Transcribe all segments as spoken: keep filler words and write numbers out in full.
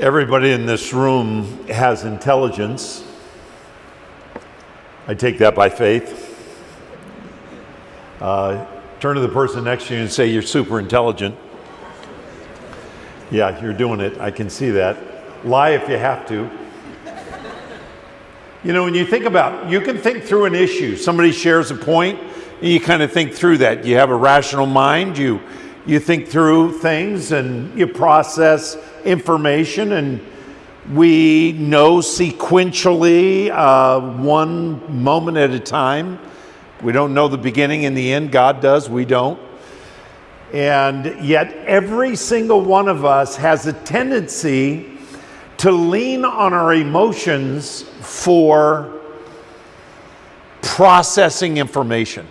Everybody in this room has intelligence. I take that by faith. Uh, turn to the person next to you and say, you're super intelligent. Yeah, you're doing it. I can see that. Lie if you have to. You know, when you think about, you can think through an issue. Somebody shares a point, and you kind of think through that. You have a rational mind. You, you think through things, and you process information, and we know sequentially uh, one moment at a time. We don't know the beginning and the end. God does, we don't. And yet every single one of us has a tendency to lean on our emotions for processing information.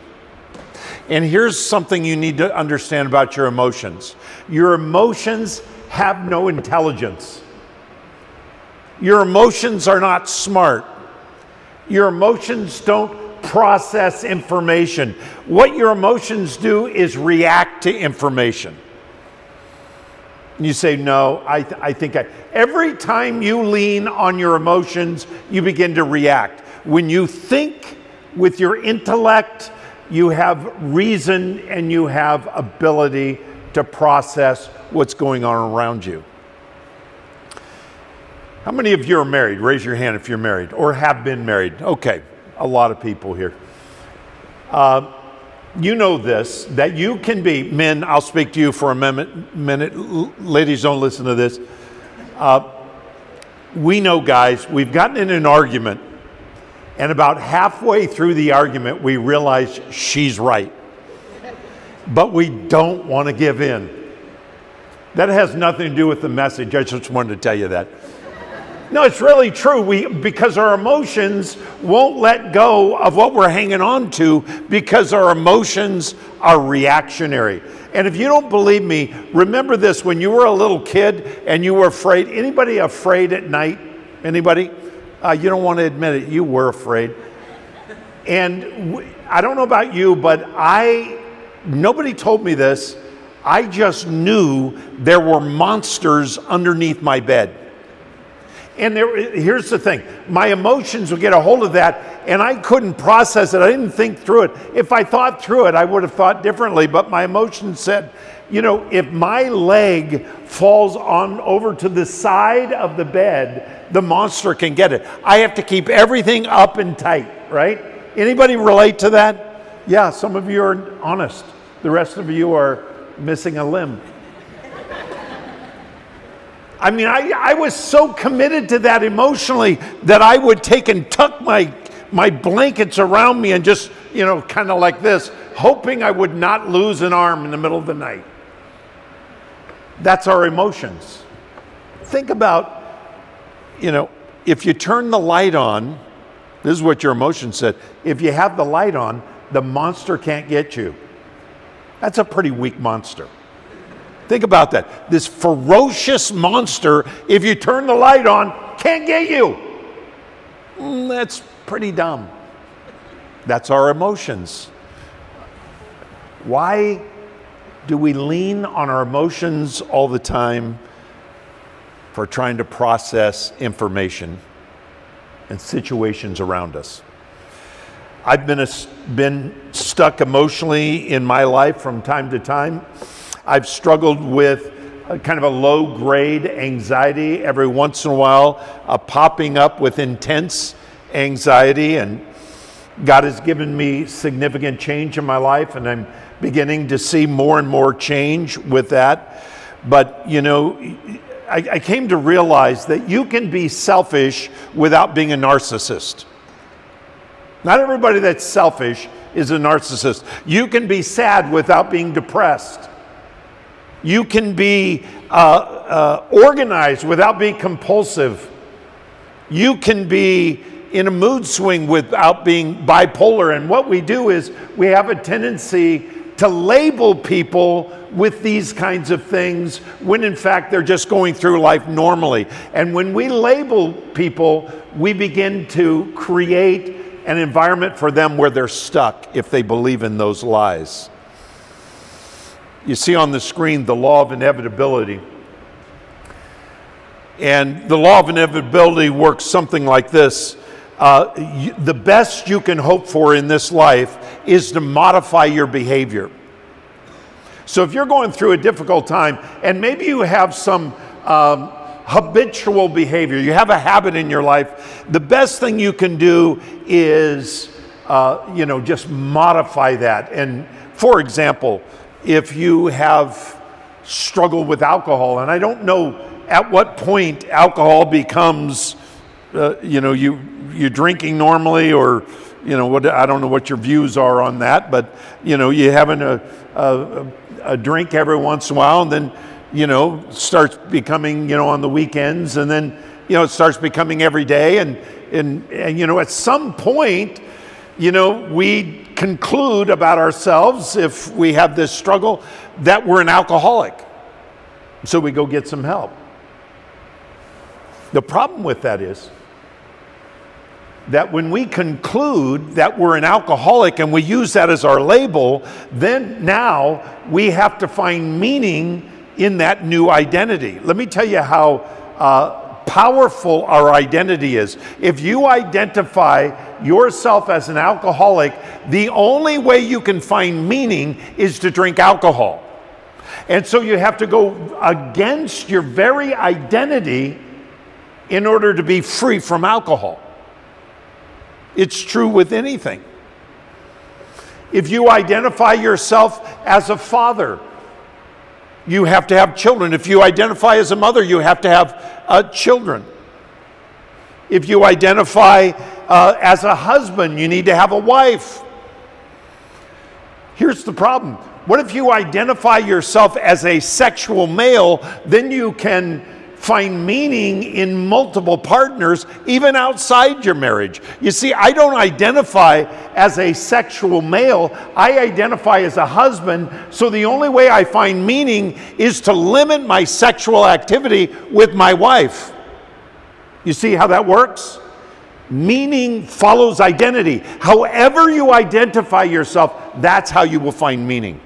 And here's something you need to understand about your emotions. Your emotions have no intelligence. Your emotions are not smart. Your emotions don't process information. What your emotions do is react to information. And you say, no, I, th I think I... Every time you lean on your emotions, you begin to react. When you think with your intellect, you have reason and you have ability to process what's going on around you. How many of you are married? Raise your hand if you're married or have been married. Okay, a lot of people here. Uh, you know this, that you can be, men, I'll speak to you for a minute. minute. Ladies, don't listen to this. Uh, we know, guys, we've gotten in an argument, and about halfway through the argument, we realize she's right. But we don't want to give in. That has nothing to do with the message. I just wanted to tell you that. No, it's really true. We, because our emotions won't let go of what we're hanging on to, because our emotions are reactionary. And if you don't believe me, remember this. When you were a little kid and you were afraid, anybody afraid at night? Anybody? Uh, you don't want to admit it. You were afraid. And we, I don't know about you, but I, nobody told me this. I just knew there were monsters underneath my bed. And there, here's the thing. My emotions would get a hold of that, and I couldn't process it. I didn't think through it. If I thought through it, I would have thought differently. But my emotions said, you know, if my leg falls on over to the side of the bed, the monster can get it. I have to keep everything up and tight, right? Anybody relate to that? Yeah, some of you are honest. The rest of you are missing a limb. I mean, I, I was so committed to that emotionally that I would take and tuck my, my blankets around me and just, you know, kind of like this, hoping I would not lose an arm in the middle of the night. That's our emotions. Think about, you know, if you turn the light on, this is what your emotion said. If you have the light on, the monster can't get you. That's a pretty weak monster. Think about that. This ferocious monster, if you turn the light on, can't get you. Mm, that's pretty dumb. That's our emotions. Why do we lean on our emotions all the time for trying to process information and situations around us? I've been, a, been stuck emotionally in my life from time to time. I've struggled with a kind of a low-grade anxiety every once in a while, uh, popping up with intense anxiety, and God has given me significant change in my life, and I'm beginning to see more and more change with that. But, you know, I, I came to realize that you can be selfish without being a narcissist. Not everybody that's selfish is a narcissist. You can be sad without being depressed. You can be uh, uh, organized without being compulsive. You can be in a mood swing without being bipolar. And what we do is we have a tendency to label people with these kinds of things when in fact they're just going through life normally. And when we label people, we begin to create an environment for them where they're stuck if they believe in those lies. You see on the screen the law of inevitability. And the law of inevitability works something like this. Uh, you, the best you can hope for in this life is to modify your behavior. So if you're going through a difficult time and maybe you have some um, habitual behavior, you have a habit in your life, the best thing you can do is, uh, you know, just modify that. And for example, if you have struggled with alcohol, and I don't know at what point alcohol becomes, uh, you know, you, you're drinking normally, or, you know, what, I don't know what your views are on that, but, you know, you're having a, a, a drink every once in a while, and then, you know, starts becoming, you know, on the weekends, and then, you know, it starts becoming every day. And, and, and you know, at some point, you know, we conclude about ourselves, if we have this struggle, that we're an alcoholic. So we go get some help. The problem with that is that when we conclude that we're an alcoholic and we use that as our label, then now we have to find meaning in that new identity. Let me tell you how uh, powerful our identity is. If you identify yourself as an alcoholic, the only way you can find meaning is to drink alcohol. And so you have to go against your very identity in order to be free from alcohol. It's true with anything. If you identify yourself as a father, you have to have children. If you identify as a mother, you have to have uh, children. If you identify uh, as a husband, you need to have a wife. Here's the problem. What if you identify yourself as a sexual male? Then you can find meaning in multiple partners, even outside your marriage. You see, I don't identify as a sexual male. I identify as a husband. So the only way I find meaning is to limit my sexual activity with my wife. You see how that works? Meaning follows identity. However you identify yourself, that's how you will find meaning.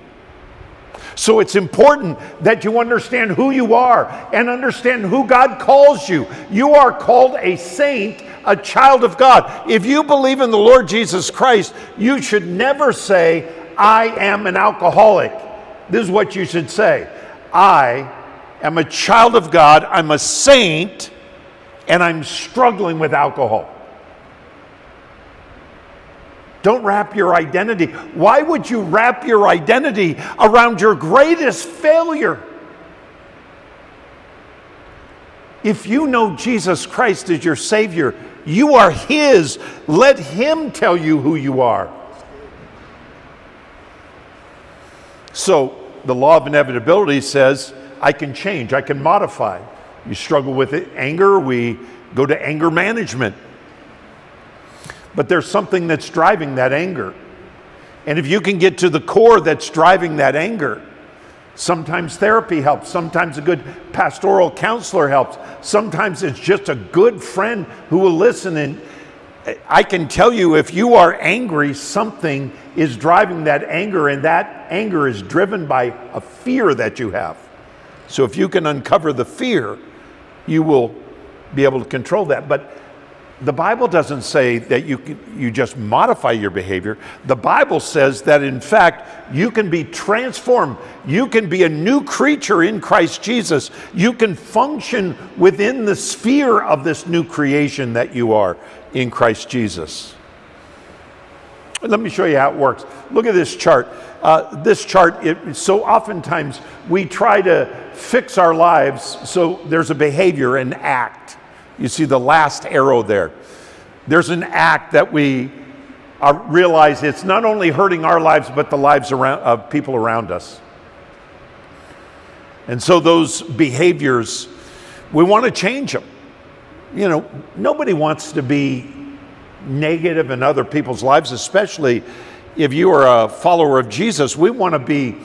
So it's important that you understand who you are and understand who God calls you. You are called a saint, a child of God. If you believe in the Lord Jesus Christ, you should never say, I am an alcoholic. This is what you should say. I am a child of God, I'm a saint, and I'm struggling with alcohol. Don't wrap your identity. Why would you wrap your identity around your greatest failure? If you know Jesus Christ as your Savior, you are His. Let Him tell you who you are. So the law of inevitability says, I can change, I can modify. You struggle with it, anger, we go to anger management. But there's something that's driving that anger. And if you can get to the core that's driving that anger, sometimes therapy helps, sometimes a good pastoral counselor helps, sometimes it's just a good friend who will listen. And I can tell you, if you are angry, something is driving that anger, and that anger is driven by a fear that you have. So if you can uncover the fear, you will be able to control that. But the Bible doesn't say that you can, you just modify your behavior. The Bible says that, in fact, you can be transformed. You can be a new creature in Christ Jesus. You can function within the sphere of this new creation that you are in Christ Jesus. Let me show you how it works. Look at this chart. Uh, this chart, it, so oftentimes we try to fix our lives, so there's a behavior, an act. You see the last arrow there. There's an act that we uh, realize it's not only hurting our lives, but the lives around, of people around us. And so those behaviors, we want to change them. You know, nobody wants to be negative in other people's lives, especially if you are a follower of Jesus. We want to be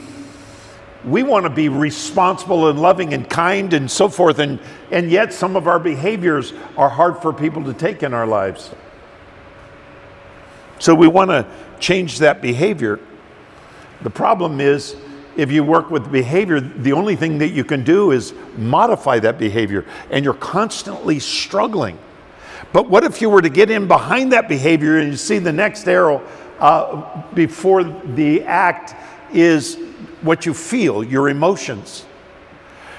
We want to be responsible and loving and kind and so forth, and, and yet some of our behaviors are hard for people to take in our lives. So we want to change that behavior. The problem is, if you work with behavior, the only thing that you can do is modify that behavior, and you're constantly struggling. But what if you were to get in behind that behavior and you see the next arrow uh, before the act is what you feel, your emotions.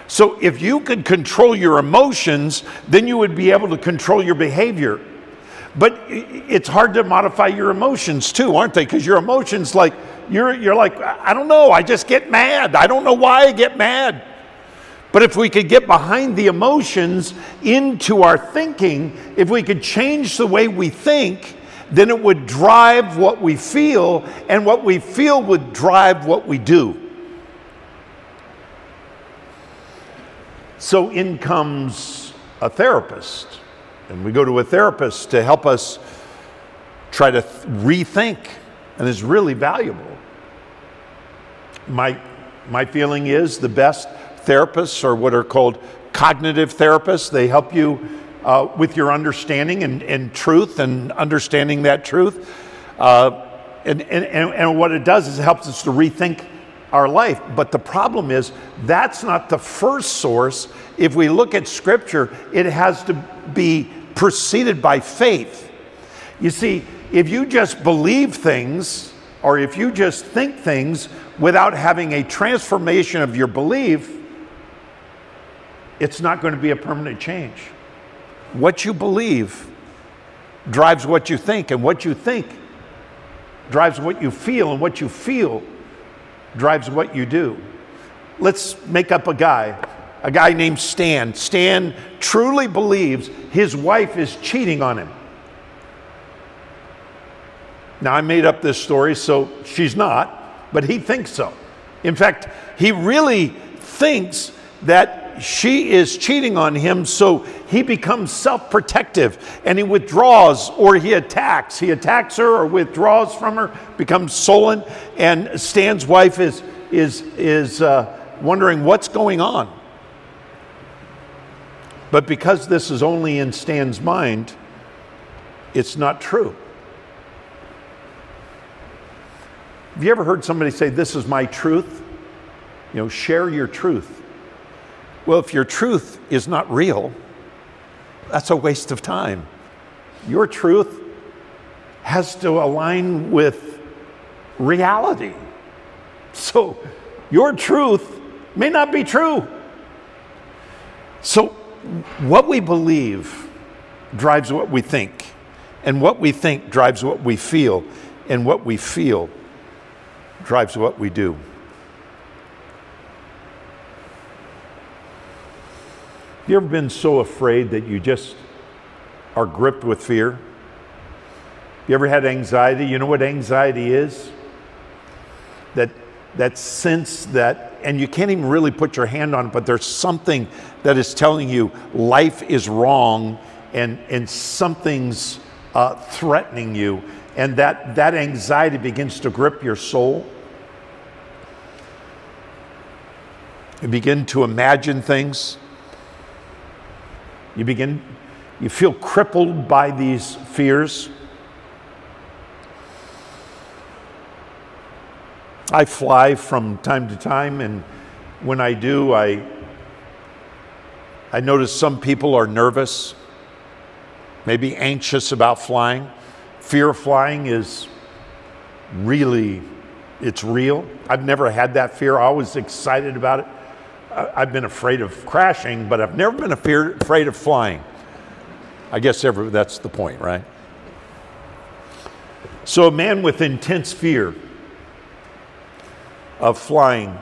So if you could control your emotions, then you would be able to control your behavior. But it's hard to modify your emotions too, aren't they? Because your emotions, like, you're, you're like, I don't know, I just get mad. I don't know why I get mad. But if we could get behind the emotions into our thinking, if we could change the way we think, then it would drive what we feel, and what we feel would drive what we do. So in comes a therapist, and we go to a therapist to help us try to th- rethink, and it's really valuable. My, my feeling is the best therapists are what are called cognitive therapists. They help you uh, with your understanding and, and truth and understanding that truth. Uh, and, and, and what it does is it helps us to rethink our life. But the problem is that's not the first source. If we look at Scripture, it has to be preceded by faith. You see, if you just believe things, or if you just think things without having a transformation of your belief, it's not going to be a permanent change. What you believe drives what you think, and what you think drives what you feel, and what you feel drives what you do. Let's make up a guy, a guy named Stan. Stan truly believes his wife is cheating on him. Now, I made up this story, so she's not, but he thinks so. In fact, he really thinks that she is cheating on him, so he becomes self-protective, and he withdraws, or he attacks. He attacks her or withdraws from her, becomes sullen, and Stan's wife is, is, is uh, wondering what's going on. But because this is only in Stan's mind, it's not true. Have you ever heard somebody say, "This is my truth"? You know, share your truth. Well, if your truth is not real, that's a waste of time. Your truth has to align with reality. So your truth may not be true. So what we believe drives what we think, and what we think drives what we feel, and what we feel drives what we do. You ever been so afraid that you just are gripped with fear? You ever had anxiety? You know what anxiety is? That that sense that, and you can't even really put your hand on it, but there's something that is telling you life is wrong, and and something's uh, threatening you. And that, that anxiety begins to grip your soul. You begin to imagine things. You begin, you feel crippled by these fears. I fly from time to time, and when I do, I, I notice some people are nervous, maybe anxious about flying. Fear of flying is really, it's real. I've never had that fear. I was excited about it. I've been afraid of crashing, but I've never been afraid of flying. I guess every, that's the point, right? So a man with intense fear of flying,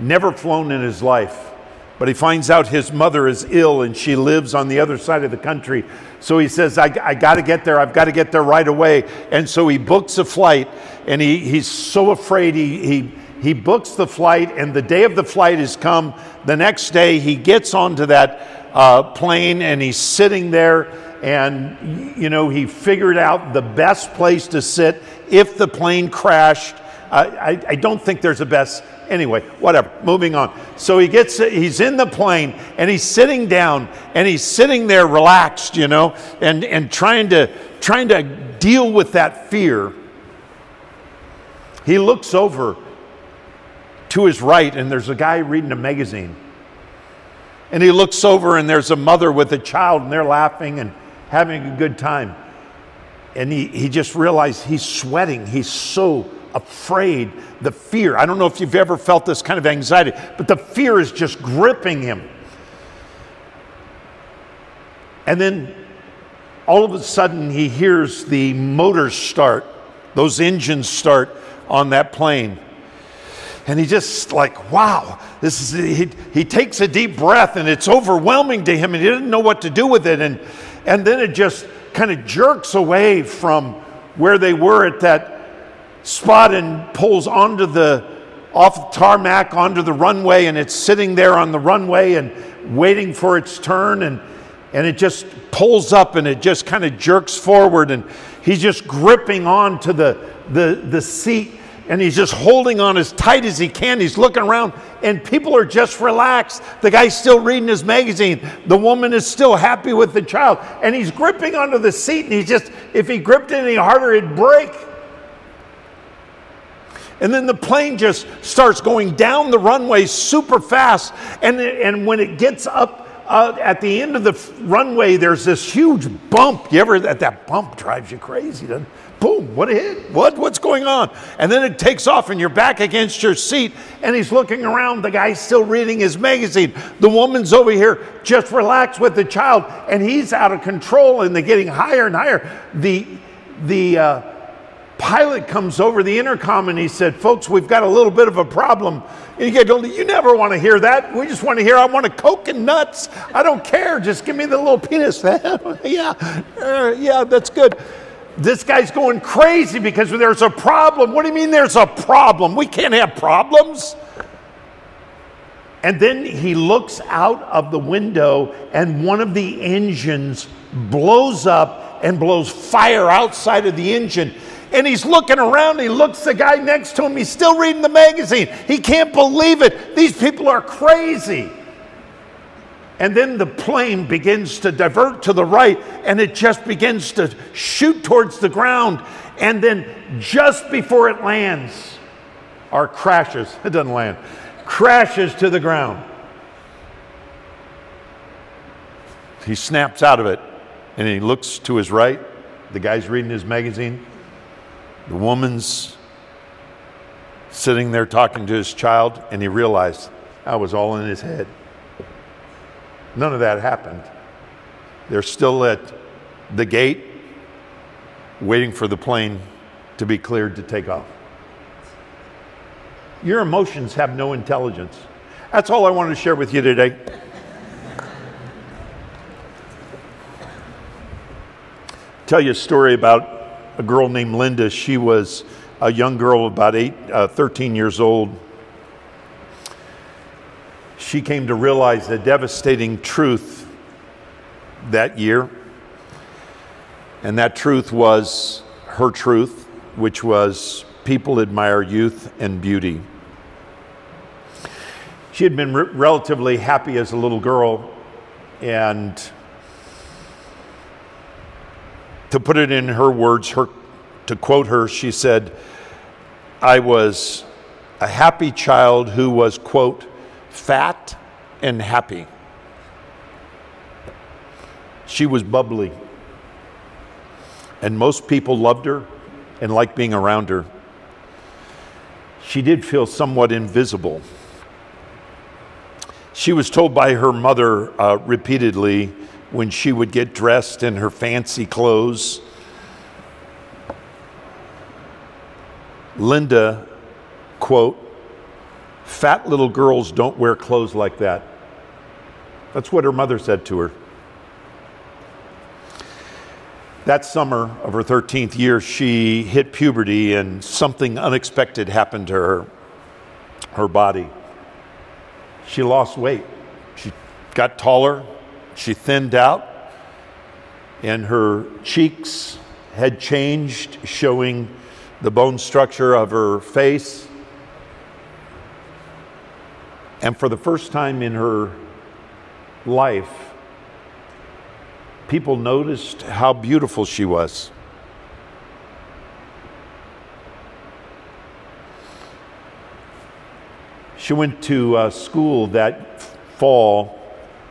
never flown in his life, but he finds out his mother is ill and she lives on the other side of the country. So he says, I, I got to get there. I've got to get there right away. And so he books a flight, and he, he's so afraid. He, he, he books the flight, and the day of the flight has come. The next day he gets onto that uh, plane, and he's sitting there, and, you know, he figured out the best place to sit if the plane crashed. I, I don't think there's a best, anyway, whatever, moving on. So he gets, he's in the plane, and he's sitting down, and he's sitting there relaxed, you know, and, and trying to, trying to deal with that fear. He looks over to his right, and there's a guy reading a magazine. And he looks over, and there's a mother with a child, and they're laughing and having a good time. And he, he just realized he's sweating. He's so afraid. The fear. I don't know if you've ever felt this kind of anxiety, but the fear is just gripping him. And then all of a sudden, he hears the motors start, those engines start on that plane. And he just like, wow, this is, he, he takes a deep breath, and it's overwhelming to him, and he didn't know what to do with it. And, and then it just kind of jerks away from where they were at that spot and pulls onto the, off the tarmac, onto the runway, and it's sitting there on the runway and waiting for its turn. And And it just pulls up, and it just kind of jerks forward, and he's just gripping on to the, the, the seat, and he's just holding on as tight as he can. He's looking around, and people are just relaxed. The guy's still reading his magazine. The woman is still happy with the child, and he's gripping onto the seat, and he's just, if he gripped any harder, it'd break. And then the plane just starts going down the runway super fast, and, and when it gets up, Uh, at the end of the runway, there's this huge bump. You ever, that, that bump drives you crazy, doesn't it? Boom, what a hit, what, what's going on? And then it takes off, and you're back against your seat, and he's looking around. The guy's still reading his magazine. The woman's over here, just relaxed with the child, and he's out of control, and they're getting higher and higher. The, the uh, pilot comes over the intercom, and he said, folks, we've got a little bit of a problem. And you go, you never want to hear that. We just want to hear, I want a Coke and nuts. I don't care. Just give me the little penis. yeah, uh, yeah, that's good. This guy's going crazy because there's a problem. What do you mean there's a problem? We can't have problems. And then he looks out of the window, and one of the engines blows up and blows fire outside of the engine. And he's looking around, he looks the guy next to him, he's still reading the magazine. He can't believe it. These people are crazy. And then the plane begins to divert to the right, and it just begins to shoot towards the ground. And then just before it lands, or crashes, it doesn't land, crashes to the ground. He snaps out of it, and he looks to his right. The guy's reading his magazine. The woman's sitting there talking to his child, and he realized that was all in his head. None of that happened. They're still at the gate waiting for the plane to be cleared to take off. Your emotions have no intelligence. That's all I wanted to share with you today. Tell you a story about a girl named Linda. She was a young girl, about eight, uh, thirteen years old. She came to realize the devastating truth that year. And that truth was her truth, which was people admire youth and beauty. She had been re- relatively happy as a little girl, and to put it in her words, her, to quote her, she said, I was a happy child who was, quote, fat and happy. She was bubbly. And most people loved her and liked being around her. She did feel somewhat invisible. She was told by her mother uh, repeatedly, when she would get dressed in her fancy clothes, Linda, quote, fat little girls don't wear clothes like that. That's what her mother said to her. That summer of her thirteenth year, she hit puberty, and something unexpected happened to her, her body. She lost weight. She got taller. She thinned out, and her cheeks had changed, showing the bone structure of her face. And for the first time in her life, people noticed how beautiful she was. She went to uh, school that fall.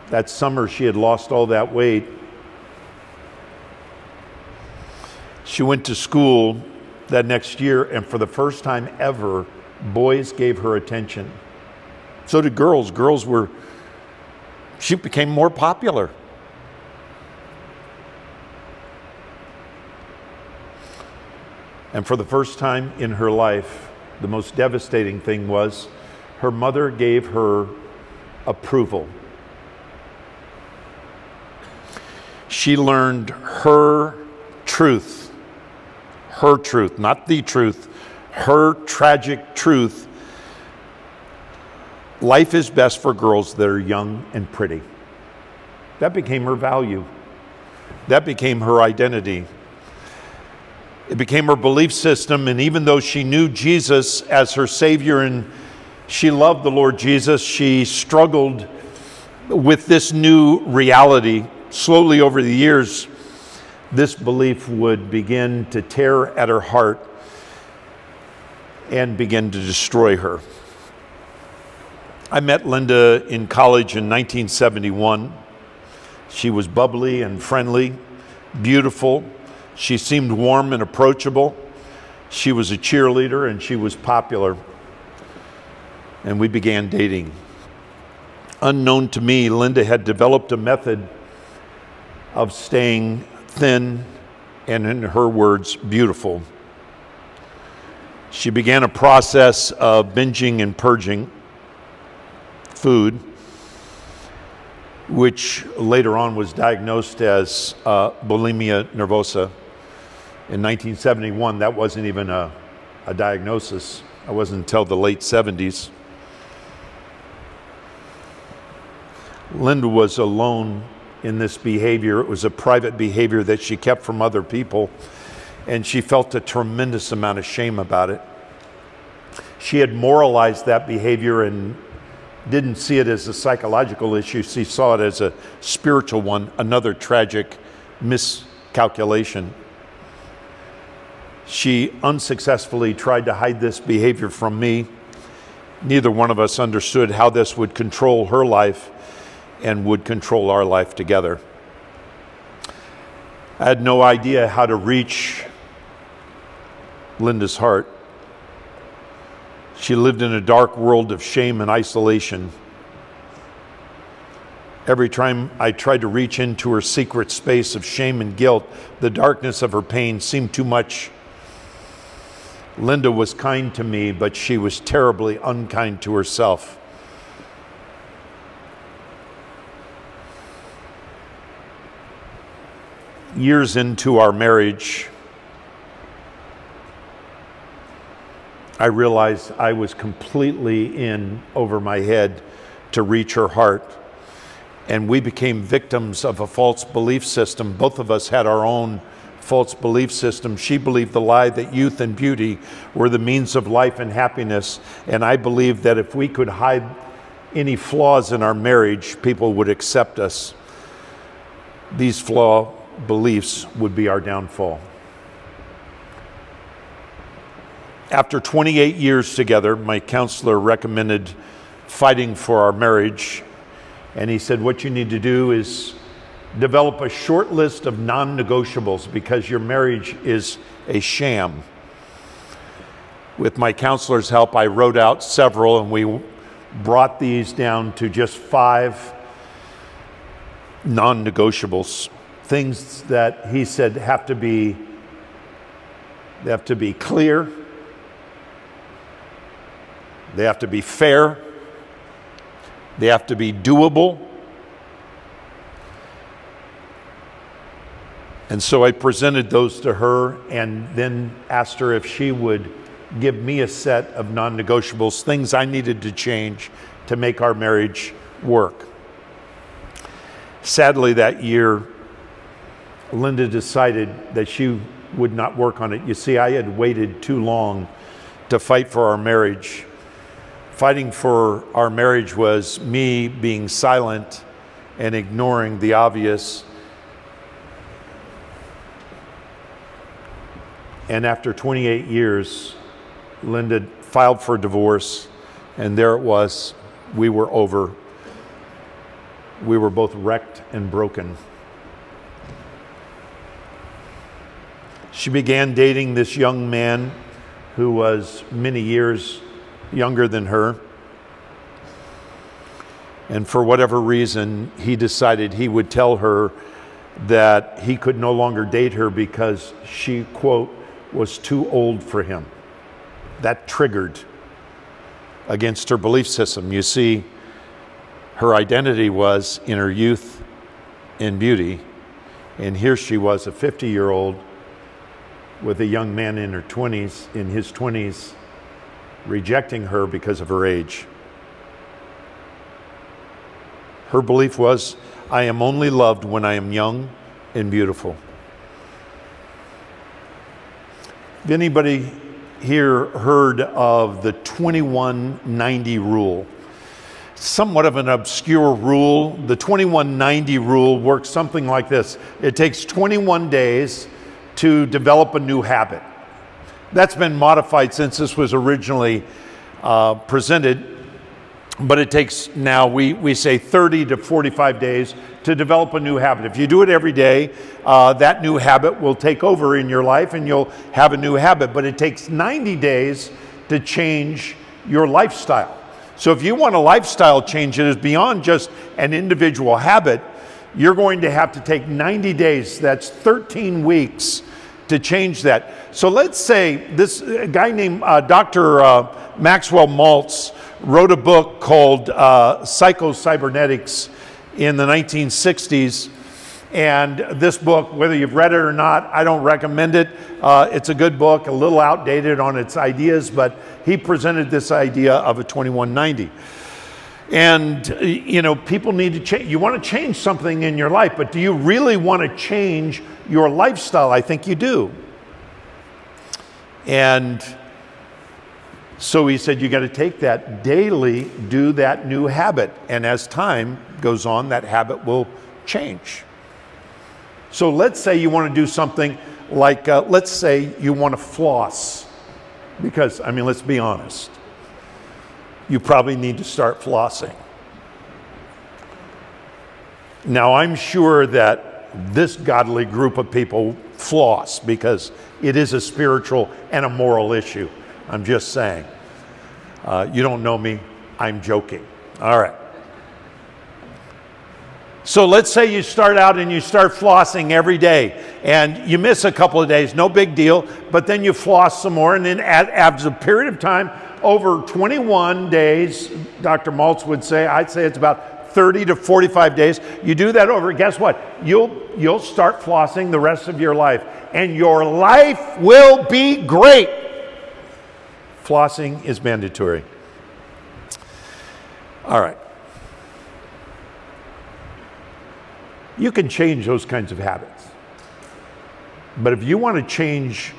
That summer, she had lost all that weight. She went to school that next year, and for the first time ever, boys gave her attention. So did girls. Girls were, she became more popular. And for the first time in her life, the most devastating thing was her mother gave her approval. She learned her truth. Her truth, not the truth, her tragic truth. Life is best for girls that are young and pretty. That became her value. That became her identity. It became her belief system. And even though she knew Jesus as her Savior and she loved the Lord Jesus, she struggled with this new reality. Slowly over the years, this belief would begin to tear at her heart and begin to destroy her. I met Linda in college in nineteen seventy-one. She was bubbly and friendly, beautiful. She seemed warm and approachable. She was a cheerleader and she was popular. And we began dating. Unknown to me, Linda had developed a method of staying thin, and in her words, beautiful. She began a process of binging and purging food, which later on was diagnosed as uh, bulimia nervosa. In nineteen seventy-one, that wasn't even a, a diagnosis. It wasn't until the late seventies. Linda was alone in this behavior. It was a private behavior that she kept from other people, and she felt a tremendous amount of shame about it. She had moralized that behavior and didn't see it as a psychological issue. She saw it as a spiritual one, another tragic miscalculation. She unsuccessfully tried to hide this behavior from me. Neither one of us understood how this would control her life and would control our life together. I had no idea how to reach Linda's heart. She lived in a dark world of shame and isolation. Every time I tried to reach into her secret space of shame and guilt, the darkness of her pain seemed too much. Linda was kind to me, but she was terribly unkind to herself. Years into our marriage, I realized I was completely in over my head to reach her heart. And we became victims of a false belief system. Both of us had our own false belief system. She believed the lie that youth and beauty were the means of life and happiness. And I believed that if we could hide any flaws in our marriage, people would accept us. These flaws beliefs would be our downfall. After twenty-eight years together, my counselor recommended fighting for our marriage. And he said, what you need to do is develop a short list of non-negotiables because your marriage is a sham. With my counselor's help, I wrote out several and we brought these down to just five non-negotiables. Things that he said have to be, they have to be clear, they have to be fair, they have to be doable. And so I presented those to her and then asked her if she would give me a set of non-negotiables, things I needed to change to make our marriage work. Sadly, that year, Linda decided that she would not work on it. You see, I had waited too long to fight for our marriage. Fighting for our marriage was me being silent and ignoring the obvious. And after twenty-eight years, Linda filed for divorce. And there it was. We were over. We were both wrecked and broken. She began dating this young man who was many years younger than her. And for whatever reason, he decided he would tell her that he could no longer date her because she, quote, was too old for him. That triggered against her belief system. You see, her identity was in her youth and beauty, and here she was, a fifty-year-old with a young man in her twenties, in his twenties, rejecting her because of her age. Her belief was, I am only loved when I am young and beautiful. If anybody here heard of the twenty-one ninety rule, somewhat of an obscure rule. The twenty-one ninety rule works something like this. It takes twenty-one days to develop a new habit. That's been modified since this was originally uh, presented. But it takes now, we, we say thirty to forty-five days to develop a new habit. If you do it every day, uh, that new habit will take over in your life and you'll have a new habit. But it takes ninety days to change your lifestyle. So if you want a lifestyle change that is beyond just an individual habit, you're going to have to take ninety days, that's thirteen weeks, to change that. So let's say this guy named uh, Doctor Uh, Maxwell Maltz wrote a book called uh, Psycho-Cybernetics in the nineteen sixties. And this book, whether you've read it or not, I don't recommend it. Uh, it's a good book, a little outdated on its ideas, but he presented this idea of a twenty-one ninety. And, you know, people need to change. You want to change something in your life, but do you really want to change your lifestyle? I think you do. And so he said, you got to take that daily, do that new habit. And as time goes on, that habit will change. So let's say you want to do something like, uh, let's say you want to floss. Because, I mean, let's be honest. You probably need to start flossing. Now, I'm sure that this godly group of people floss because it is a spiritual and a moral issue. I'm just saying. Uh, you don't know me. I'm joking. All right. So let's say you start out and you start flossing every day and you miss a couple of days. No big deal. But then you floss some more. And then at, after a period of time, over twenty-one days, Doctor Maltz would say, I'd say it's about thirty to forty-five days. You do that over. Guess what? You'll, you'll start flossing the rest of your life. And your life will be great. Flossing is mandatory. All right. You can change those kinds of habits. But if you want to change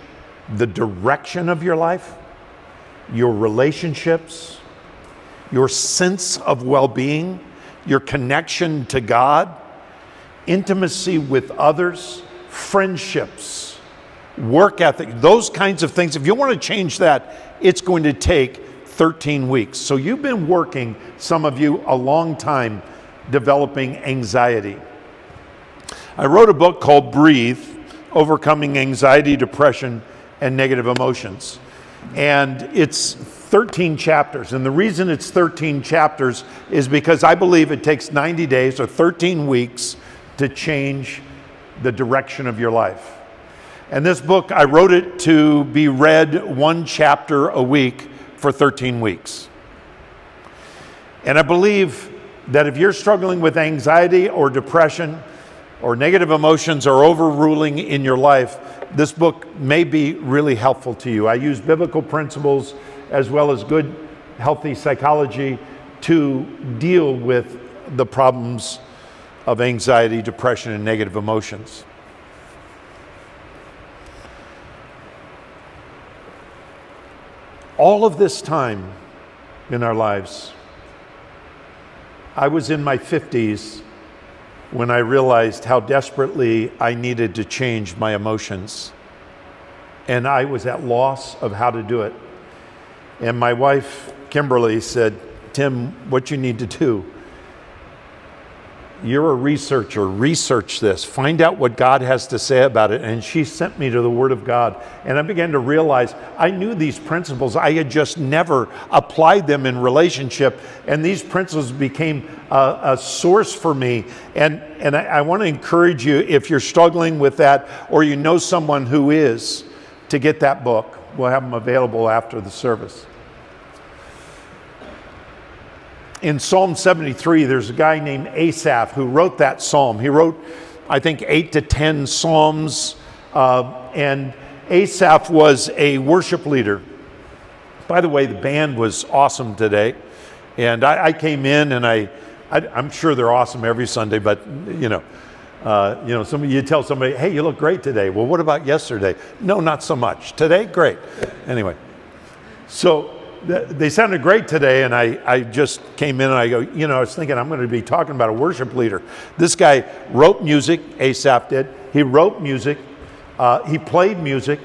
the direction of your life, your relationships, your sense of well-being, your connection to God, intimacy with others, friendships, work ethic, those kinds of things, if you want to change that, it's going to take thirteen weeks. So you've been working, some of you, a long time developing anxiety. I wrote a book called Breathe: Overcoming Anxiety, Depression, and Negative Emotions. And it's thirteen chapters. And the reason it's thirteen chapters is because I believe it takes ninety days or thirteen weeks to change the direction of your life. And this book, I wrote it to be read one chapter a week for thirteen weeks. And I believe that if you're struggling with anxiety or depression or negative emotions or overruling in your life, this book may be really helpful to you. I use biblical principles as well as good, healthy psychology to deal with the problems of anxiety, depression, and negative emotions. All of this time in our lives, I was in my fifties when I realized how desperately I needed to change my emotions. And I was at loss of how to do it. And my wife Kimberly said, Tim, what you need to do, you're a researcher, research this, find out what God has to say about it. And she sent me to the Word of God. And I began to realize I knew these principles. I had just never applied them in relationship. And these principles became a, a source for me. And, and I, I want to encourage you, if you're struggling with that, or you know someone who is, to get that book. We'll have them available after the service. In Psalm seventy-three, there's a guy named Asaph who wrote that psalm. He wrote, I think, eight to ten psalms. Uh, and Asaph was a worship leader. By the way, the band was awesome today. And I, I came in and I, I, I'm sure they're awesome every Sunday, but you know, uh, you know, some, you tell somebody, hey, you look great today. Well, what about yesterday? No, not so much. Today, great. Anyway, so they sounded great today, and I, I just came in and I go, you know, I was thinking I'm going to be talking about a worship leader. This guy wrote music, Asaph did. He wrote music, uh, he played music,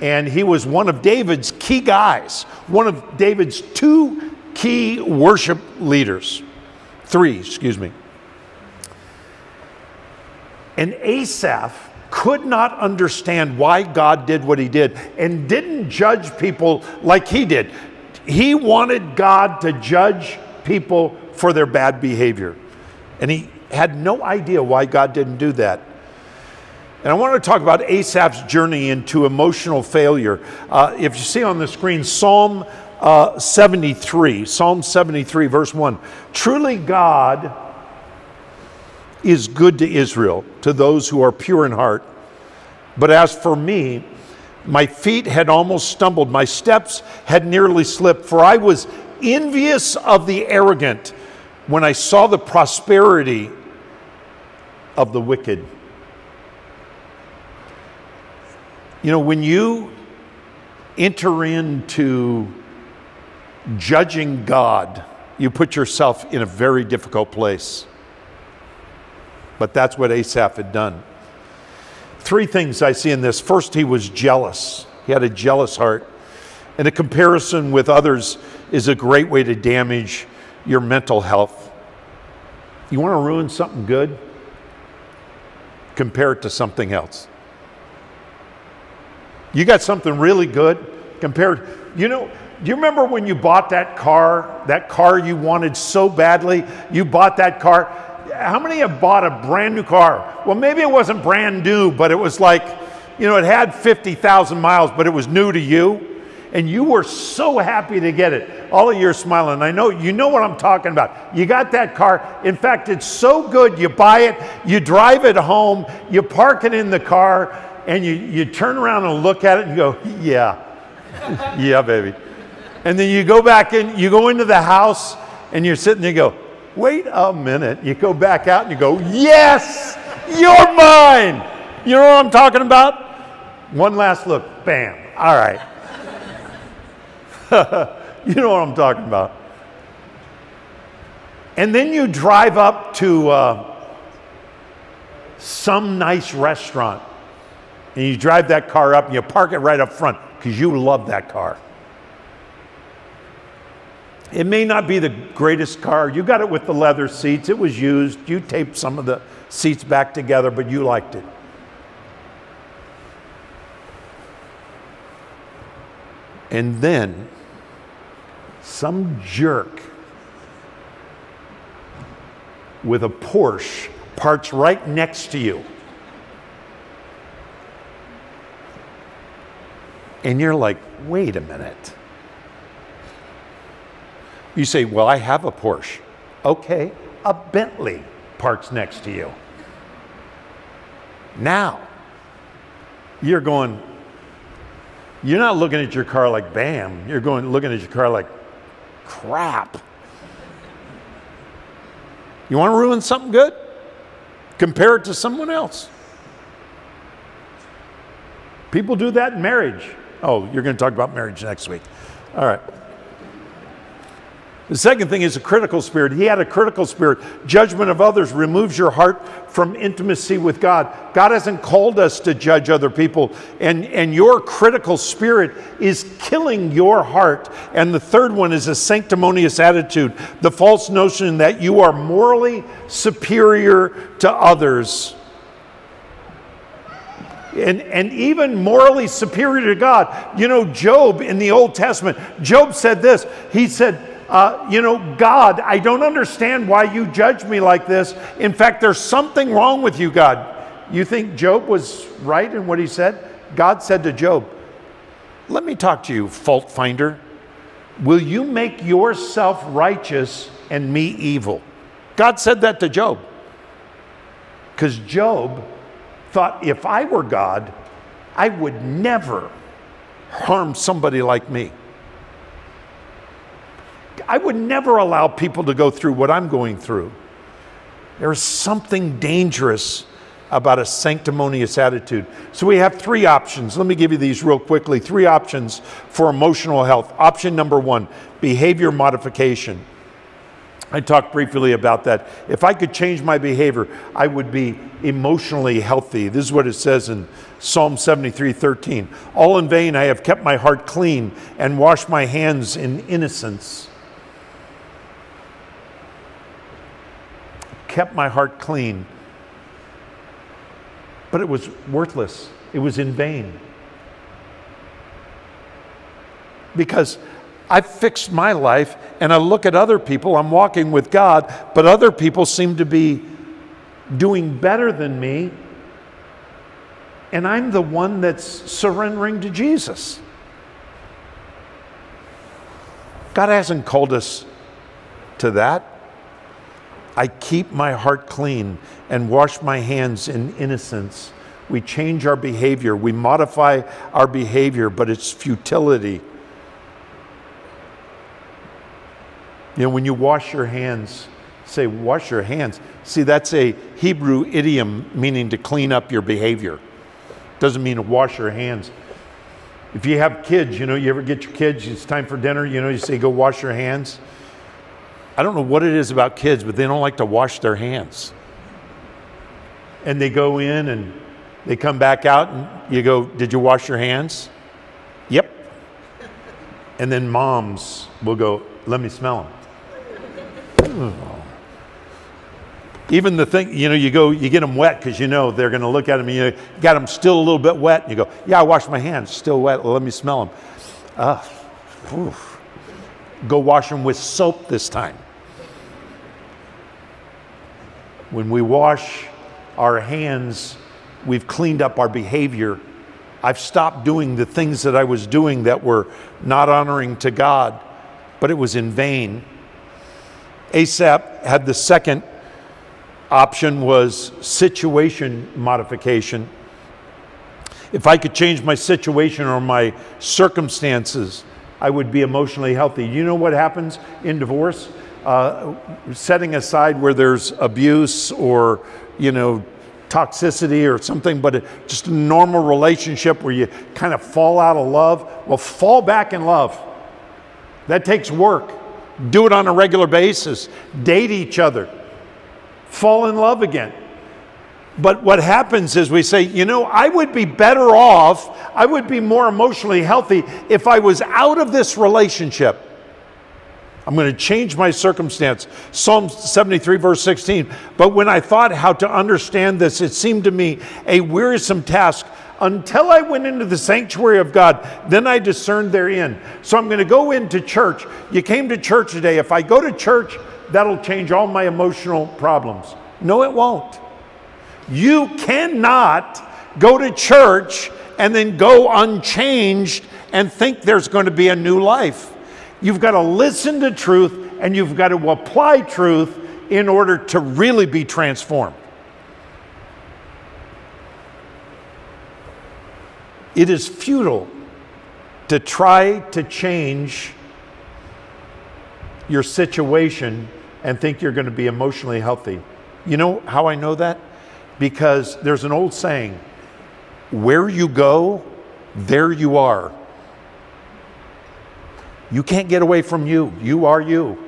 and he was one of David's key guys, one of David's two key worship leaders, three, excuse me. And Asaph could not understand why God did what he did and didn't judge people like he did. He wanted God to judge people for their bad behavior. And he had no idea why God didn't do that. And I want to talk about Asaph's journey into emotional failure. Uh, if you see on the screen, Psalm uh, seventy-three, Psalm seventy-three, verse one. Truly God is good to Israel, to those who are pure in heart. But as for me, my feet had almost stumbled. My steps had nearly slipped, for I was envious of the arrogant when I saw the prosperity of the wicked. You know, when you enter into judging God, you put yourself in a very difficult place. But that's what Asaph had done. Three things I see in this. First, he was jealous. He had a jealous heart. And a comparison with others is a great way to damage your mental health. You want to ruin something good? Compare it to something else. You got something really good? Compare it. You know, do you remember when you bought that car, that car you wanted so badly? You bought that car. How many have bought a brand new car? Well, maybe it wasn't brand new, but it was like, you know, it had fifty thousand miles, but it was new to you. And you were so happy to get it. All of you are smiling. I know, you know what I'm talking about. You got that car. In fact, it's so good. You buy it, you drive it home, you park it in the car, and you, you turn around and look at it and go, yeah, yeah, baby. And then you go back in, you go into the house and you're sitting there and you go, wait a minute. You go back out and you go, yes, you're mine. You know what I'm talking about? One last look. Bam. All right. You know what I'm talking about. And then you drive up to uh, some nice restaurant and you drive that car up and you park it right up front because you love that car. It may not be the greatest car. You got it with the leather seats. It was used. You taped some of the seats back together, but you liked it. And then some jerk with a Porsche parks right next to you. And you're like, wait a minute. You say, well, I have a Porsche. Okay, a Bentley parks next to you. Now, you're going, you're not looking at your car like, bam. You're going looking at your car like, crap. You want to ruin something good? Compare it to someone else. People do that in marriage. Oh, you're going to talk about marriage next week. All right. The second thing is a critical spirit. He had a critical spirit. Judgment of others removes your heart from intimacy with God. God hasn't called us to judge other people, and, and your critical spirit is killing your heart. And the third one is a sanctimonious attitude, the false notion that you are morally superior to others. And, and even morally superior to God. You know, Job in the Old Testament, Job said this. He said, uh, you know, God, I don't understand why you judge me like this. In fact, there's something wrong with you, God. You think Job was right in what he said? God said to Job, let me talk to you, fault finder. Will you make yourself righteous and me evil? God said that to Job. Because Job thought, if I were God, I would never harm somebody like me. I would never allow people to go through what I'm going through. There is something dangerous about a sanctimonious attitude. So we have three options. Let me give you these real quickly. Three options for emotional health. Option number one, behavior modification. I talked briefly about that. If I could change my behavior, I would be emotionally healthy. This is what it says in Psalm seventy-three, thirteen. All in vain I have kept my heart clean and washed my hands in innocence. Kept my heart clean. But it was worthless. It was in vain. Because I've fixed my life, and I look at other people, I'm walking with God, but other people seem to be doing better than me, and I'm the one that's surrendering to Jesus. God hasn't called us to that. I keep my heart clean and wash my hands in innocence. We change our behavior, we modify our behavior, but it's futility. You know, when you wash your hands, say, wash your hands. See, that's a Hebrew idiom meaning to clean up your behavior. Doesn't mean to wash your hands. If you have kids, you know, you ever get your kids, it's time for dinner, you know, you say, go wash your hands. I don't know what it is about kids, but they don't like to wash their hands. And they go in and they come back out and you go, did you wash your hands? Yep. And then moms will go, let me smell them. Even the thing, you know, you go, you get them wet because you know they're going to look at them. And you got them still a little bit wet. And you go, yeah, I washed my hands, still wet. Let me smell them. Uh, go wash them with soap this time. When we wash our hands, we've cleaned up our behavior. I've stopped doing the things that I was doing that were not honoring to God, but it was in vain. Asaph had the second option was situation modification. If I could change my situation or my circumstances, I would be emotionally healthy. You know what happens in divorce? Uh, setting aside where there's abuse or, you know, toxicity or something, but just a normal relationship where you kind of fall out of love. Well, fall back in love. That takes work. Do it on a regular basis. Date each other. Fall in love again. But what happens is we say, you know, I would be better off, I would be more emotionally healthy if I was out of this relationship. I'm going to change my circumstance. Psalm seventy-three, verse sixteen. But when I thought how to understand this, it seemed to me a wearisome task until I went into the sanctuary of God, then I discerned therein. So I'm going to go into church. You came to church today. If I go to church, that'll change all my emotional problems. No, it won't. You cannot go to church and then go unchanged and think there's going to be a new life. You've got to listen to truth and you've got to apply truth in order to really be transformed. It is futile to try to change your situation and think you're going to be emotionally healthy. You know how I know that? Because there's an old saying, where you go, there you are. You can't get away from you. You are you.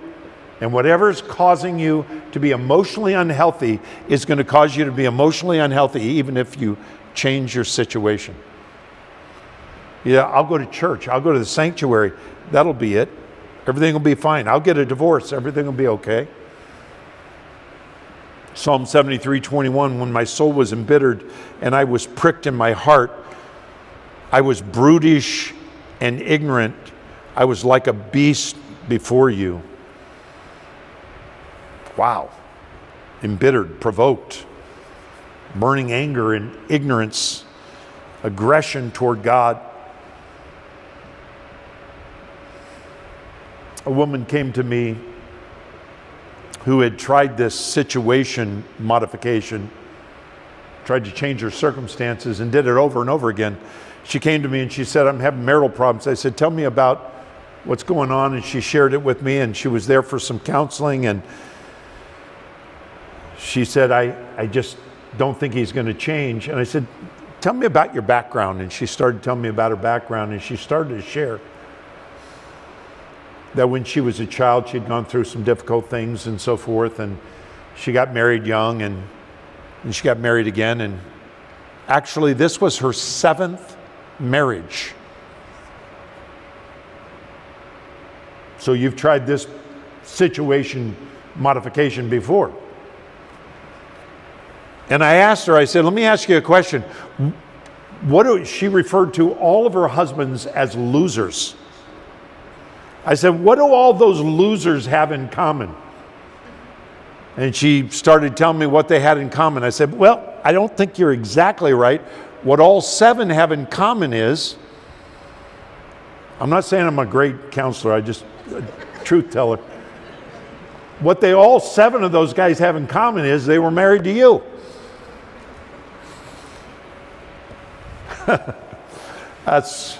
And whatever's causing you to be emotionally unhealthy is going to cause you to be emotionally unhealthy, even if you change your situation. Yeah, I'll go to church. I'll go to the sanctuary. That'll be it. Everything will be fine. I'll get a divorce. Everything will be okay. Psalm seventy-three twenty-one, when my soul was embittered and I was pricked in my heart, I was brutish and ignorant. I was like a beast before you. Wow. Embittered, provoked, burning anger and ignorance, aggression toward God. A woman came to me who had tried this situation modification, tried to change her circumstances and did it over and over again. She came to me and she said, I'm having marital problems. I said, tell me about what's going on. And she shared it with me, and she was there for some counseling. And she said, I, I just don't think he's going to change. And I said, tell me about your background. And she started telling me about her background, and she started to share that when she was a child, she'd gone through some difficult things and so forth, and she got married young, and, and she got married again. And actually, this was her seventh marriage. So you've tried this situation modification before. And I asked her, I said, let me ask you a question. What do, she referred to all of her husbands as losers. I said, what do all those losers have in common? And she started telling me what they had in common. I said, well, I don't think you're exactly right. What all seven have in common is, I'm not saying I'm a great counselor, I just, truth teller. What they all seven of those guys have in common is they were married to you. That's...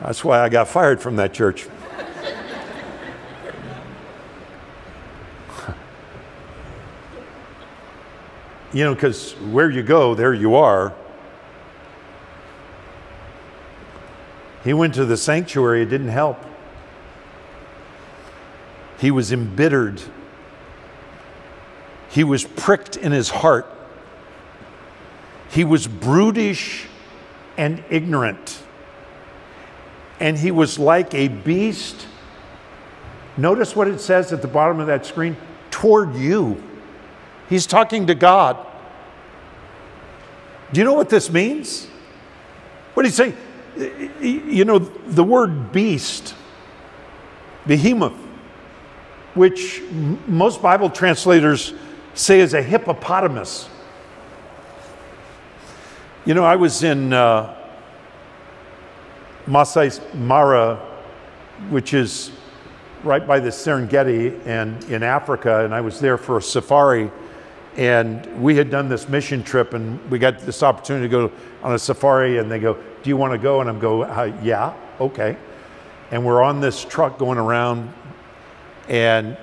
That's why I got fired from that church. You know, because where you go, there you are. He went to the sanctuary, it didn't help. He was embittered. He was pricked in his heart. He was brutish and ignorant. And he was like a beast. Notice what it says at the bottom of that screen, toward you. He's talking to God. Do you know what this means? What he's saying, you know, the word beast, behemoth, which most Bible translators say is a hippopotamus. You know, I was in uh, Maasai Mara, which is right by the Serengeti and in Africa, and I was there for a safari, and we had done this mission trip, and we got this opportunity to go on a safari, and they go, do you want to go? And I'm going, uh, yeah, okay. And we're on this truck going around, and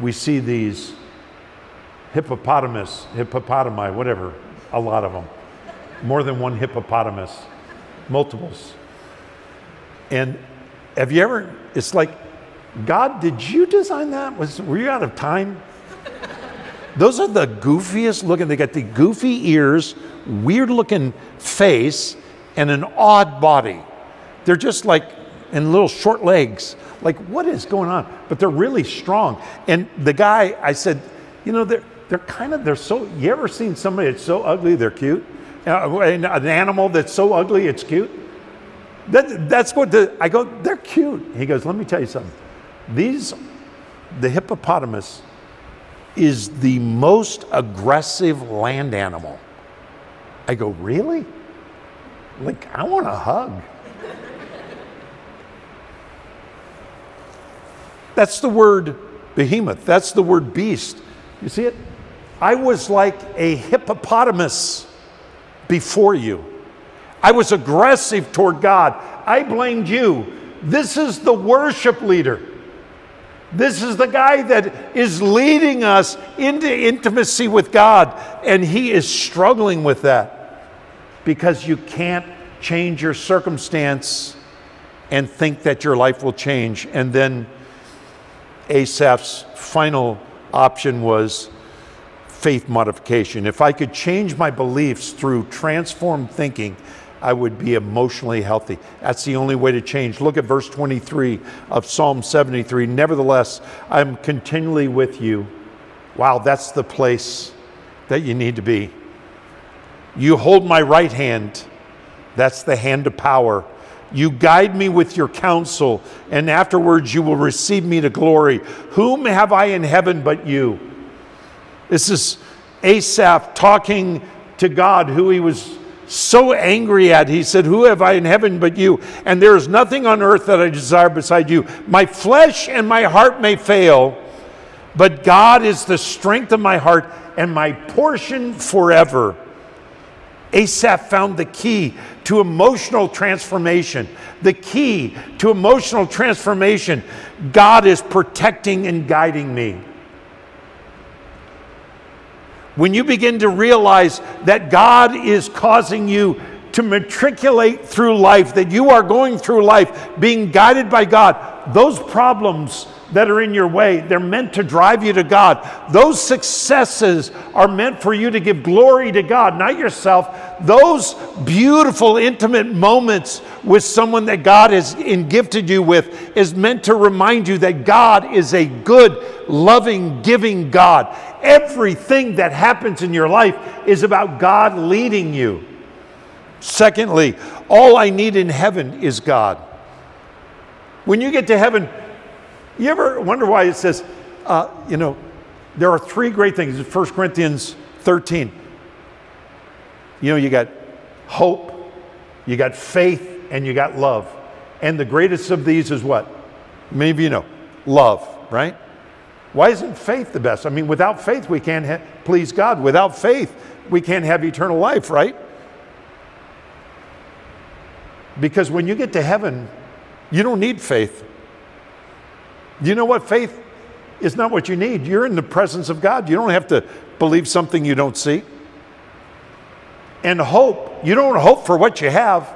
we see these hippopotamus, hippopotami, whatever, a lot of them, more than one hippopotamus, multiples. And have you ever, it's like, God, did you design that? Was, were you out of time? Those are the goofiest looking, they got the goofy ears, weird looking face, and an odd body. They're just like, and little short legs. Like, what is going on? But they're really strong. And the guy, I said, you know, they're, they're kind of, they're so, you ever seen somebody that's so ugly, they're cute? Uh, an animal that's so ugly, it's cute? That, that's what the, I go, they're cute. He goes, let me tell you something. These, the hippopotamus is the most aggressive land animal. I go, really? Like, I want a hug. That's the word behemoth. That's the word beast. You see it? I was like a hippopotamus before you. I was aggressive toward God. I blamed you. This is the worship leader. This is the guy that is leading us into intimacy with God, and he is struggling with that because you can't change your circumstance and think that your life will change and then Asaph's final option was faith modification. If I could change my beliefs through transformed thinking, I would be emotionally healthy. That's the only way to change. Look at verse twenty-three of Psalm seventy-three. Nevertheless, I'm continually with you. Wow, that's the place that you need to be. You hold my right hand. That's the hand of power. You guide me with your counsel, and afterwards you will receive me to glory. Whom have I in heaven but you? This is Asaph talking to God, who he was so angry at. He said, who have I in heaven but you? And there is nothing on earth that I desire beside you. My flesh and my heart may fail, but God is the strength of my heart and my portion forever. Asaph found the key to emotional transformation. The key to emotional transformation. God is protecting and guiding me. When you begin to realize that God is causing you to matriculate through life, that you are going through life being guided by God, those problems that are in your way, they're meant to drive you to God. Those successes are meant for you to give glory to God, not yourself. Those beautiful, intimate moments with someone that God has gifted you with is meant to remind you that God is a good, loving, giving God. Everything that happens in your life is about God leading you. Secondly, all I need in heaven is God. When you get to heaven, you ever wonder why it says, uh, you know, there are three great things in First Corinthians thirteen. You know, you got hope, you got faith, and you got love. And the greatest of these is what? Maybe you know, love, right? Why isn't faith the best? I mean, without faith, we can't ha- please God. Without faith, we can't have eternal life, right? Because when you get to heaven, you don't need faith. You know what? Faith is not what you need. You're in the presence of God. You don't have to believe something you don't see. And hope. You don't hope for what you have.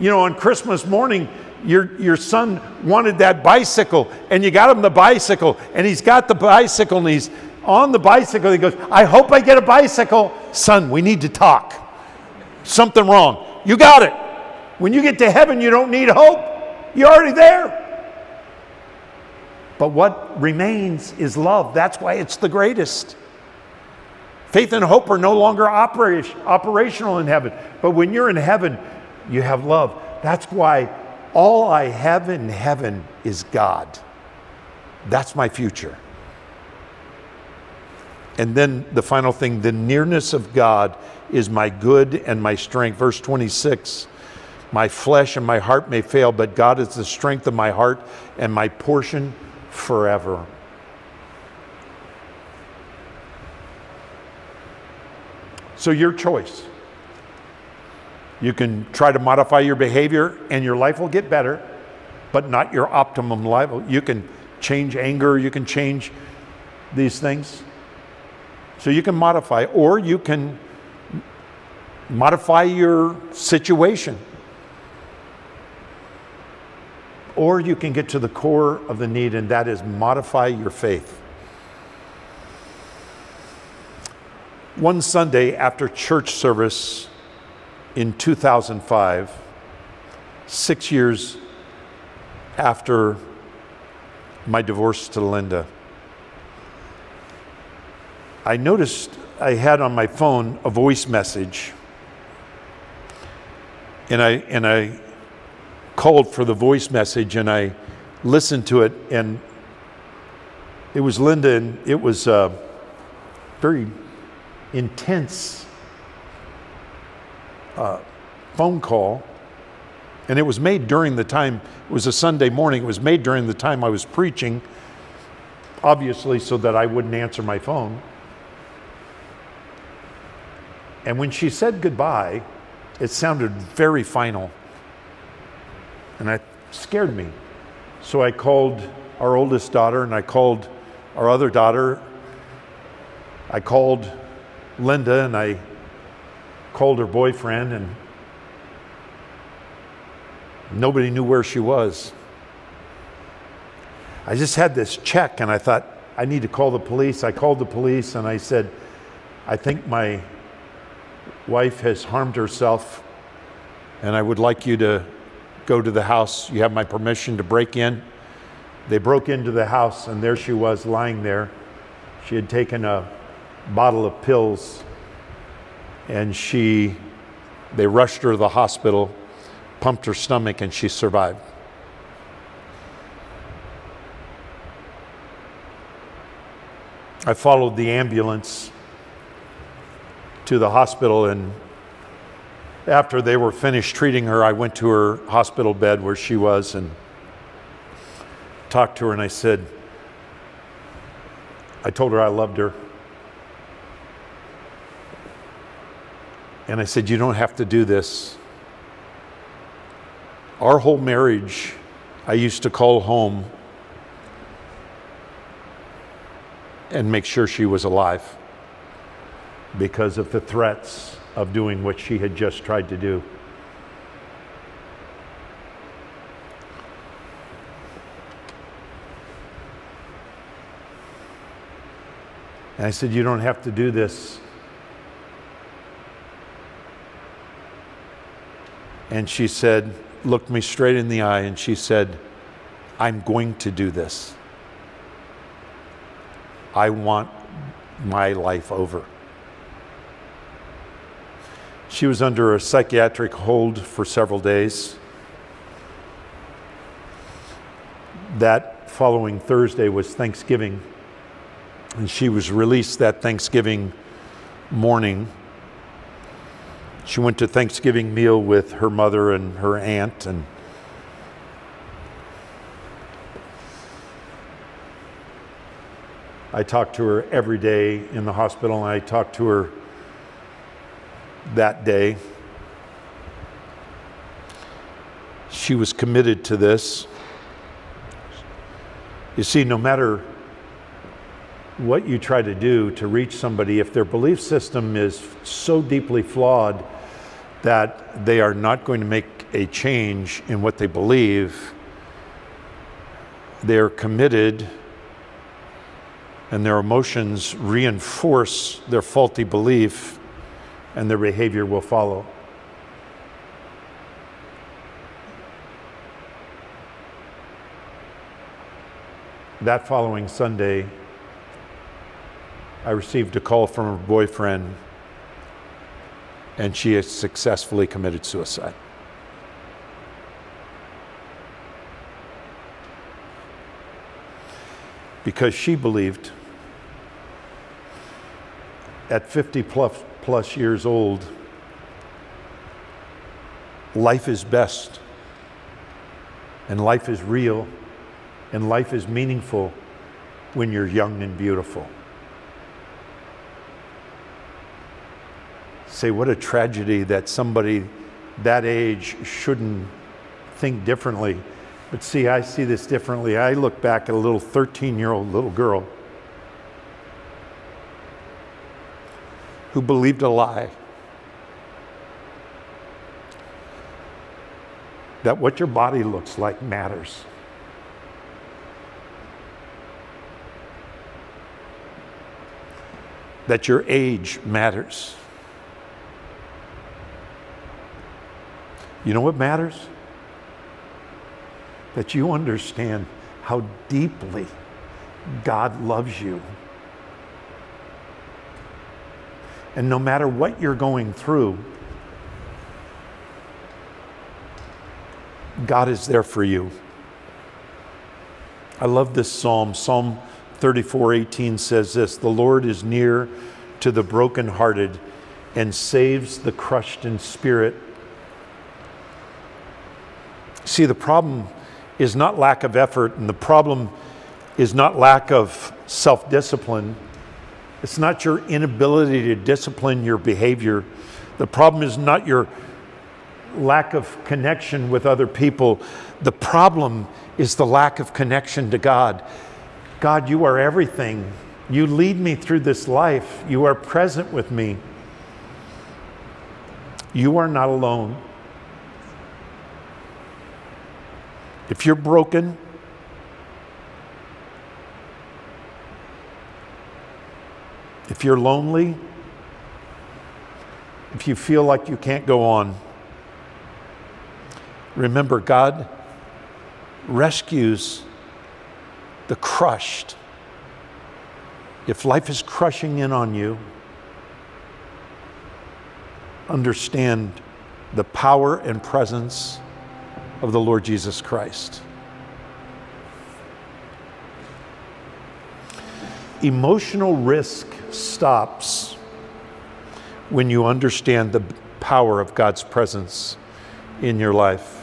You know, on Christmas morning, your, your son wanted that bicycle, and you got him the bicycle, and he's got the bicycle, and he's on the bicycle. He goes, I hope I get a bicycle. Son, we need to talk. Something wrong. You got it. When you get to heaven, you don't need hope. You're already there. But what remains is love. That's why it's the greatest. Faith and hope are no longer operat- operational in heaven. But when you're in heaven, you have love. That's why all I have in heaven is God. That's my future. And then the final thing, the nearness of God is my good and my strength. Verse twenty-six. My flesh and my heart may fail, but God is the strength of my heart and my portion forever. So your choice. You can try to modify your behavior and your life will get better, but not your optimum life. You can change anger, you can change these things. So you can modify, or you can modify your situation. Or you can get to the core of the need, and that is modify your faith. One Sunday after church service in two thousand five, six years after my divorce to Linda, I noticed I had on my phone a voice message, and I and I called for the voice message, and I listened to it, and it was Linda, and it was uh, very intense uh, phone call, and it was made during the time, it was a Sunday morning, it was made during the time I was preaching, obviously so that I wouldn't answer my phone. And when she said goodbye, it sounded very final. And that scared me. So I called our oldest daughter, and I called our other daughter. I called Linda, and I called her boyfriend, and nobody knew where she was. I just had this check and I thought, I need to call the police. I called the police and I said, I think my wife has harmed herself and I would like you to go to the house. You have my permission to break in. They broke into the house and there she was lying there. She had taken a bottle of pills and she, they rushed her to the hospital, pumped her stomach, and she survived. I followed the ambulance to the hospital, and after they were finished treating her, I went to her hospital bed where she was and talked to her, and I said, I told her I loved her. And I said, you don't have to do this. Our whole marriage, I used to call home and make sure she was alive because of the threats of doing what she had just tried to do. And I said, you don't have to do this. And she said, looked me straight in the eye, and she said, I'm going to do this. I want my life over. She was under a psychiatric hold for several days. That following Thursday was Thanksgiving, and she was released that Thanksgiving morning. She went to Thanksgiving meal with her mother and her aunt, and I talked to her every day in the hospital, and I talked to her that day. She was committed to this. You see, no matter what you try to do to reach somebody, if their belief system is so deeply flawed that they are not going to make a change in what they believe, they're committed and their emotions reinforce their faulty belief and their behavior will follow. That following Sunday, I received a call from her boyfriend and she has successfully committed suicide. Because she believed at fifty plus years old, life is best and life is real and life is meaningful when you're young and beautiful. Say, what a tragedy that somebody that age shouldn't think differently. But see, I see this differently. I look back at a little thirteen-year-old little girl who believed a lie that what your body looks like matters. That your age matters. You know what matters? That you understand how deeply God loves you. And no matter what you're going through, God is there for you. I love this psalm. Psalm thirty-four eighteen says this, the Lord is near to the brokenhearted and saves the crushed in spirit. See, the problem is not lack of effort, and the problem is not lack of self-discipline. It's not your inability to discipline your behavior. The problem is not your lack of connection with other people. The problem is the lack of connection to God. God, you are everything. You lead me through this life. You are present with me. You are not alone. If you're broken, If you're lonely, if you feel like you can't go on, remember God rescues the crushed. If life is crushing in on you, understand the power and presence of the Lord Jesus Christ. Emotional risk stops when you understand the power of God's presence in your life.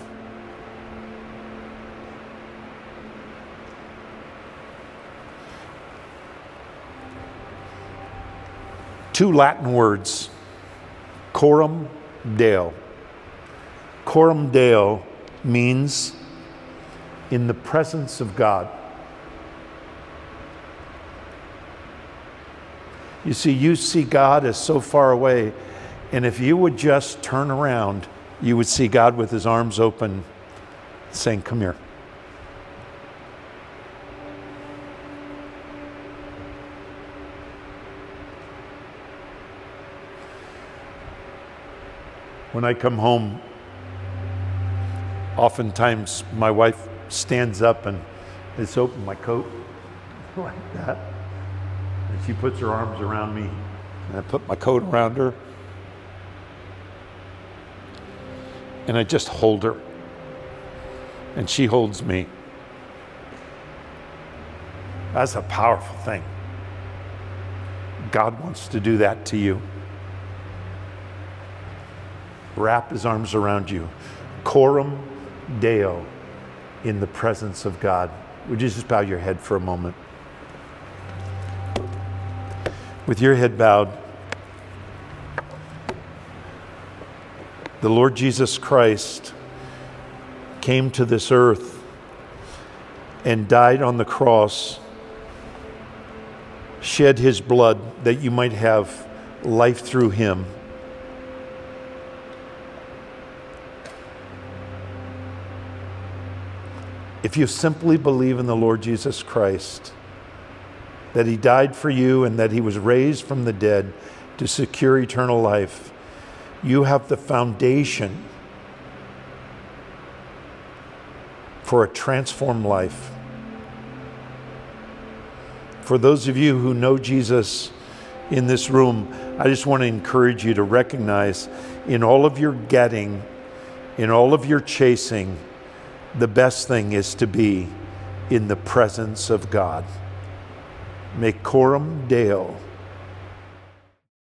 Two Latin words, Coram Deo. Coram Deo means in the presence of God. You see, you see God as so far away, and if you would just turn around, you would see God with his arms open, saying, come here. When I come home, oftentimes my wife stands up and has opened my coat like that. And she puts her arms around me, and I put my coat around her. And I just hold her, and she holds me. That's a powerful thing. God wants to do that to you. Wrap his arms around you. Coram Deo, in the presence of God. Would you just bow your head for a moment? With your head bowed, the Lord Jesus Christ came to this earth and died on the cross, shed his blood that you might have life through him. If you simply believe in the Lord Jesus Christ, that he died for you and that he was raised from the dead to secure eternal life, you have the foundation for a transformed life. For those of you who know Jesus in this room, I just want to encourage you to recognize in all of your getting, in all of your chasing, the best thing is to be in the presence of God. May Coram Deo